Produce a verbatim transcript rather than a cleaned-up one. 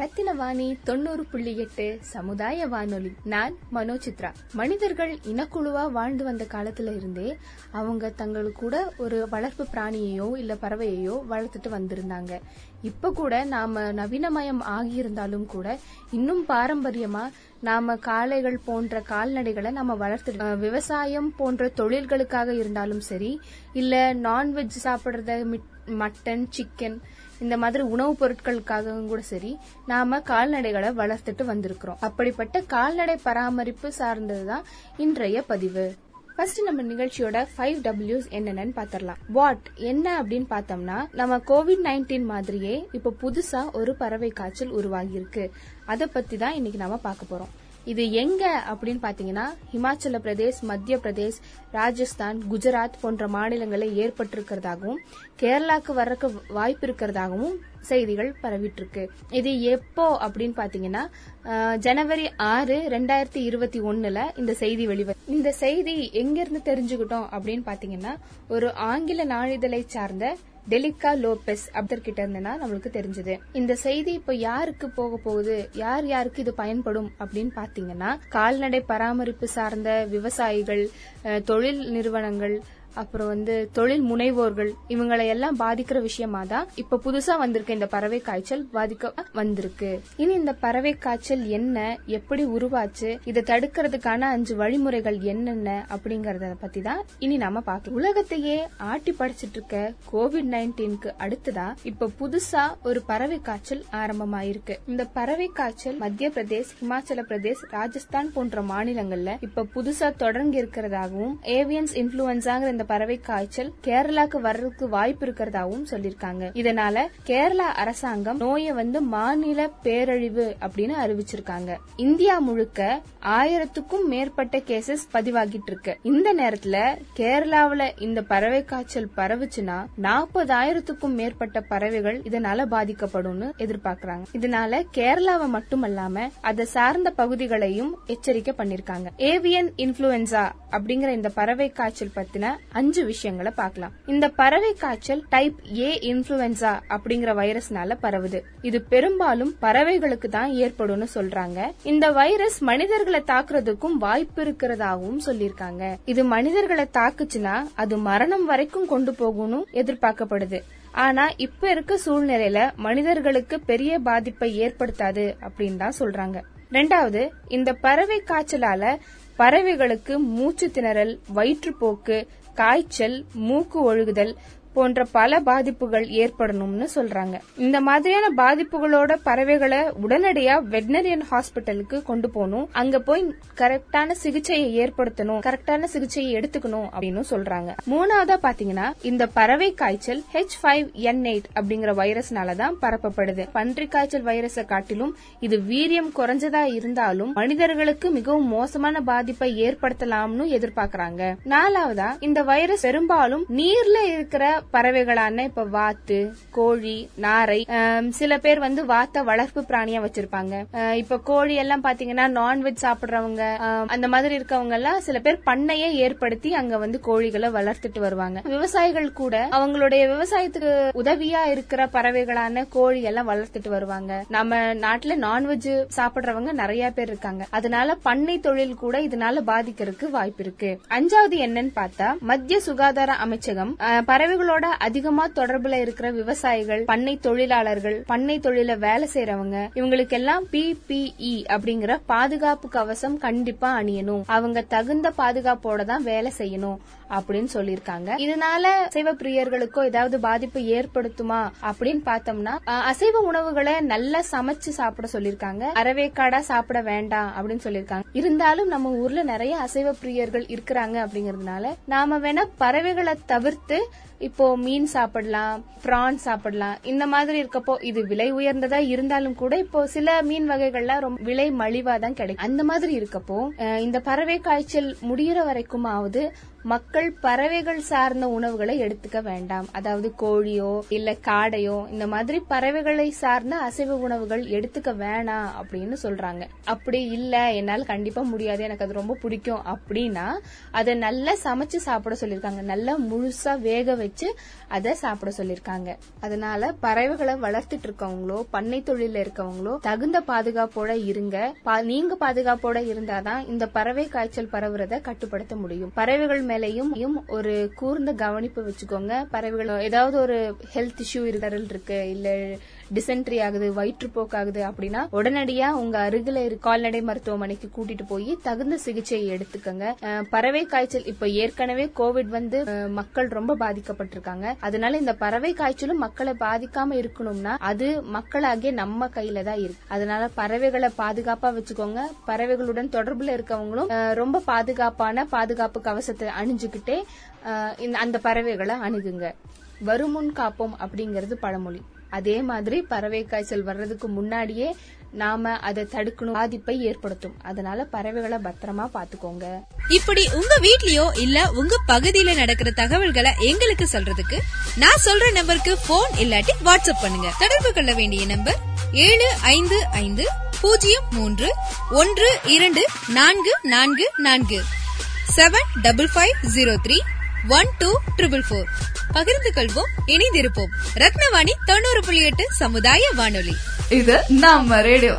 ரத்தினவாணி தொண்ணூறு புள்ளி எட்டு சமுதாய வானொலி. நான் மனோசித்ரா. மனிதர்கள் இனக்குழுவா வாழ்ந்து வந்த காலத்துல இருந்தே அவங்க தங்களுக்கு கூட ஒரு வளர்ப்பு பிராணியையோ இல்ல பறவையோ வளர்த்துட்டு வந்திருந்தாங்க. இப்ப கூட நாம நவீனமயம் ஆகியிருந்தாலும் கூட இன்னும் பாரம்பரியமா நாம காளைகள் போன்ற கால்நடைகளை நம்ம வளர்த்து விவசாயம் போன்ற தொழில்களுக்காக இருந்தாலும் சரி, இல்ல நான்வெஜ் சாப்பிடுறத மட்டன் சிக்கன் இந்த மாதிரி உணவுப் பொருட்களுக்காகவும் கூட சரி நாம கால்நடைகளை வளர்த்துட்டு வந்திருக்கிறோம். அப்படிப்பட்ட கால்நடை பராமரிப்பு சார்ந்ததுதான் இன்றைய பதிவு. ஃபர்ஸ்ட் நம்ம நிகழ்ச்சியோட ஃபைவ் டபிள்யூஸ் என்னென்னு பாத்திரலாம். வாட் என்ன அப்படின்னு பார்த்தோம்னா, நம்ம கோவிட் நைன்டீன் மாதிரியே இப்ப புதுசா ஒரு பறவை காய்ச்சல் உருவாகி இருக்கு. அதை பத்தி தான் இன்னைக்கு நாம பார்க்க போறோம். இது எங்க அப்படின்னு பாத்தீங்கன்னா, ஹிமாச்சல பிரதேஷ், மத்திய பிரதேஷ், ராஜஸ்தான், குஜராத் போன்ற மாநிலங்களில் ஏற்பட்டு இருக்கிறதாகவும் கேரளாக்கு வரக்கு வாய்ப்பு இருக்கிறதாகவும் செய்திகள் பரவிட்டு இருக்கு. இது எப்போ அப்படின்னு பாத்தீங்கன்னா, ஜனவரி ஆறு ரெண்டாயிரத்தி இருபத்தி ஒண்ணுல இந்த செய்தி வெளிவ இந்த செய்தி எங்கிருந்து தெரிஞ்சுக்கிட்டோம் அப்படின்னு பாத்தீங்கன்னா, ஒரு ஆங்கில நாளிதழை சார்ந்த டெலிகா லோபெஸ் அப்படிங்கிட்ட இருந்தேன்னா நம்மளுக்கு தெரிஞ்சது. இந்த செய்தி இப்ப யாருக்கு போக போகுது, யார் யாருக்கு இது பயன்படும் அப்படின்னு பாத்தீங்கன்னா, கால்நடை பராமரிப்பு சார்ந்த விவசாயிகள், தொழில் நிறுவனங்கள், அப்புறம் வந்து தொழில் முனைவோர்கள், இவங்களை எல்லாம் பாதிக்கிற விஷயமா தான் இப்ப புதுசா வந்திருக்க இந்த பறவை காய்ச்சல் பாதிக்க வந்திருக்கு. இனி இந்த பறவை காய்ச்சல் என்ன, எப்படி உருவாச்சு, இதை தடுக்கிறதுக்கான அஞ்சு வழிமுறைகள் என்னென்ன அப்படிங்கறத பத்தி தான் இனி நாம பாக்கலாம். உலகத்தையே ஆட்டி படைச்சிட்டு இருக்க கோவிட் நைன்டீனுக்கு அடுத்ததா இப்ப புதுசா ஒரு பறவை காய்ச்சல் ஆரம்பமாயிருக்கு. இந்த பறவை காய்ச்சல் மத்திய பிரதேஷ், ஹிமாச்சல பிரதேஷ், ராஜஸ்தான் போன்ற மாநிலங்கள்ல இப்ப புதுசா தொடங்கி இருக்கிறதாகவும், ஏவியன்ஸ் இன்ஃபுளுன்சாங்கிற இந்த பறவை காய்ச்சல் கேரளாக்கு வர்றதுக்கு வாய்ப்பு இருக்கிறதாவும் சொல்லிருக்காங்க. இதனால கேரளா அரசாங்கம் நோயை வந்து மாநில பேரழிவு அப்படின்னு அறிவிச்சிருக்காங்க. இந்தியா முழுக்க ஆயிரத்துக்கும் மேற்பட்ட கேசஸ் பதிவாகிட்டு இருக்கு. இந்த நேரத்துல கேரளாவில இந்த பறவை காய்ச்சல் பரவுச்சுன்னா நாற்பது ஆயிரத்துக்கும் மேற்பட்ட பறவைகள் இதனால பாதிக்கப்படும் எதிர்பார்க்கறாங்க. இதனால கேரளாவை மட்டுமல்லாம அதை சார்ந்த பகுதிகளையும் எச்சரிக்கை பண்ணிருக்காங்க. ஏவியன் இன்ஃபுளுன்சா அப்படிங்கிற இந்த பறவை காய்ச்சல் பத்தின அஞ்சு விஷயங்களை பார்க்கலாம். இந்த பறவை காய்ச்சல் டைப் ஏ இன்ஃபுளுன்சா அப்படிங்கிற வைரஸ்னால பரவுது. இது பெரும்பாலும் பறவைகளுக்கு தான் ஏற்படும் சொல்றாங்க. இந்த வைரஸ் மனிதர்களை தாக்குறதுக்கும் வாய்ப்பு இருக்கிறதாகவும் சொல்லிருக்காங்க. இது மனிதர்களை தாக்குச்சுன்னா அது மரணம் வரைக்கும் கொண்டு போகணும் எதிர்பார்க்கப்படுது. ஆனா இப்ப இருக்க சூழ்நிலையில மனிதர்களுக்கு பெரிய பாதிப்பை ஏற்படுத்தாது அப்படின்னு தான் சொல்றாங்க. ரெண்டாவது, இந்த பறவை காய்ச்சலால பறவைகளுக்கு மூச்சு திணறல், வயிற்றுப்போக்கு, காய்ச்சல், மூக்கு ஒழுகுதல் போன்ற பல பாதிப்புகள் ஏற்படணும்னு சொல்றாங்க. இந்த மாதிரியான பாதிப்புகளோட பறவைகளை உடனடியா வெட்னரியன் ஹாஸ்பிட்டலுக்கு கொண்டு போகணும், அங்க போய் கரெக்டான சிகிச்சையை ஏற்படுத்தணும், கரெக்டான சிகிச்சையை எடுத்துக்கணும் அப்படின்னு சொல்றாங்க. மூணாவதா பாத்தீங்கன்னா, இந்த பறவை காய்ச்சல் ஹெச் ஃபைவ் என் எயிட் அப்படிங்கிற வைரஸ்னாலதான் பரப்பப்படுது. பன்றி காய்ச்சல் வைரஸை காட்டிலும் இது வீரியம் குறைஞ்சதா இருந்தாலும் மனிதர்களுக்கு மிகவும் மோசமான பாதிப்பை ஏற்படுத்தலாம்னு எதிர்பார்க்கறாங்க. நாலாவதா, இந்த வைரஸ் பெரும்பாலும் நீர்ல இருக்கிற பறவைகளான இப்ப வாத்து, கோழி, நாரை, சில பேர் வந்து வாத்த வளர்ப்பு பிராணியா வச்சிருப்பாங்க. இப்ப கோழி எல்லாம் பாத்தீங்கன்னா நான்வெஜ் சாப்பிடுறவங்க அந்த மாதிரி இருக்கவங்க எல்லாம் சில பேர் பண்ணையை ஏற்படுத்தி அங்க வந்து கோழிகளை வளர்த்துட்டு வருவாங்க. விவசாயிகள் கூட அவங்களுடைய விவசாயத்துக்கு உதவியா இருக்கிற பறவைகளான கோழி எல்லாம் வளர்த்துட்டு வருவாங்க. நம்ம நாட்டுல நான்வெஜ் சாப்பிடுறவங்க நிறைய பேர் இருக்காங்க. அதனால பண்ணை தொழில் கூட இதனால பாதிக்கிறதுக்கு வாய்ப்பு இருக்கு. அஞ்சாவது என்னன்னு பார்த்தா, மத்திய சுகாதார அமைச்சகம் பறவை களோட அதிகமா தொடர்புல இருக்கிற விவசாயிகள், பண்ணை தொழிலாளர்கள், பண்ணை தொழில வேலை செய்யறவங்க இவங்களுக்கு எல்லாம் பிபிஇ அப்படிங்கிற பாதுகாப்பு கவசம் கண்டிப்பா அணியணும், அவங்க தகுந்த பாதுகாப்போட தான் வேலை செய்யணும் அப்படின்னு சொல்லிருக்காங்க. இதனால அசைவ பிரியர்களுக்கோ ஏதாவது பாதிப்பு ஏற்படுத்துமா அப்படின்னு பார்த்தோம்னா, அசைவ உணவுகளை நல்லா சமைச்சு சாப்பிட சொல்லிருக்காங்க, அரைவேக்காடா சாப்பிட வேண்டாம் அப்படின்னு சொல்லிருக்காங்க. இருந்தாலும் நம்ம ஊர்ல நிறைய அசைவ பிரியர்கள் இருக்கிறாங்க அப்படிங்கறதுனால நாம வேணா பறவைகளை தவிர்த்து இப்போ மீன் சாப்பிடலாம், பிரான் சாப்பிடலாம். இந்த மாதிரி இருக்கப்போ இது விலை உயர்ந்ததா இருந்தாலும் கூட இப்போ சில மீன் வகைகள்லாம் ரொம்ப விலை மலிவாதான் கிடைக்கும். அந்த மாதிரி இருக்கப்போ இந்த பறவை காய்ச்சல் முடிகிற வரைக்கும் ஆகுது மக்கள் பறவைகள் சார்ந்த உணவுகளை எடுத்துக்க வேண்டாம். அதாவது கோழியோ இல்ல காடையோ இந்த மாதிரி பறவைகளை சார்ந்த அசைவ உணவுகள் எடுத்துக்க வேணாம் அப்படின்னு சொல்றாங்க. அப்படி இல்ல என்னால கண்டிப்பா முடியாது, எனக்கு அது ரொம்ப பிடிக்கும் அப்படின்னா அதை நல்லா சமைச்சு சாப்பிட சொல்லிருக்காங்க, நல்லா முழுசா வேக வச்சு அதை சாப்பிட சொல்லிருக்காங்க. அதனால பறவைகளை வளர்த்துட்டு இருக்கவங்களோ பண்ணை தொழில இருக்கவங்களோ தகுந்த பாதுகாப்போட இருங்க. நீங்க பாதுகாப்போட இருந்தாதான் இந்த பறவை காய்ச்சல் பரவுறத கட்டுப்படுத்த முடியும். பறவைகள் மேலையும் ஒரு கூர்ந்த கவனிப்பு வச்சுக்கோங்க. பறவைகள் ஏதாவது ஒரு ஹெல்த் இஷ்யூ இருதல் இருக்கு, இல்ல டிசென்ட்ரி ஆகுது, வயிற்றுப்போக்கு ஆகுது அப்படின்னா உடனடியா உங்க அருகில கால்நடை மருத்துவமனைக்கு கூட்டிட்டு போய் தகுந்த சிகிச்சையை எடுத்துக்கங்க. பறவை காய்ச்சல் இப்ப ஏற்கனவே கோவிட் வந்து மக்கள் ரொம்ப பாதிக்கப்பட்டிருக்காங்க. அதனால இந்த பறவை காய்ச்சலும் மக்களை பாதிக்காம இருக்கணும்னா அது மக்களாகிய நம்ம கையில தான் இருக்கு. அதனால பறவைகளை பாதுகாப்பா வச்சுக்கோங்க. பறவைகளுடன் தொடர்புல இருக்கவங்களும் ரொம்ப பாதுகாப்பான பாதுகாப்பு கவசத்தை அணிஞ்சுக்கிட்டே அந்த பறவைகளை அணுகுங்க. வருமுன் காப்போம் அப்படிங்கறது பழமொழி. அதே மாதிரி பறவை காய்ச்சல் வர்றதுக்கு முன்னாடியே நாம அதை தடுக்கணும், பாதிப்பை ஏற்படுத்தும். அதனால பறவைகளை பத்திரமா பாத்துக்கோங்க. இப்படி உங்க வீட்லயோ இல்ல உங்க பகுதியில நடக்கிற தகவல்களை எங்களுக்கு சொல்றதுக்கு நான் சொல்ற நம்பருக்கு போன் இல்லாட்டி வாட்ஸ்அப் பண்ணுங்க. தொடர்பு கொள்ள வேண்டிய நம்பர் ஏழு ஐந்து ஐந்து பூஜ்ஜியம் மூன்று ஒன்று இரண்டு நான்கு நான்கு நான்கு seven double five zero three one two triple four. பகிர்ந்து கொள்வோம், இணைந்திருப்போம். ரத்னவாணி தொண்ணூறு புள்ளி எட்டு சமுதாய வானொலி, இது நம்ம ரேடியோ.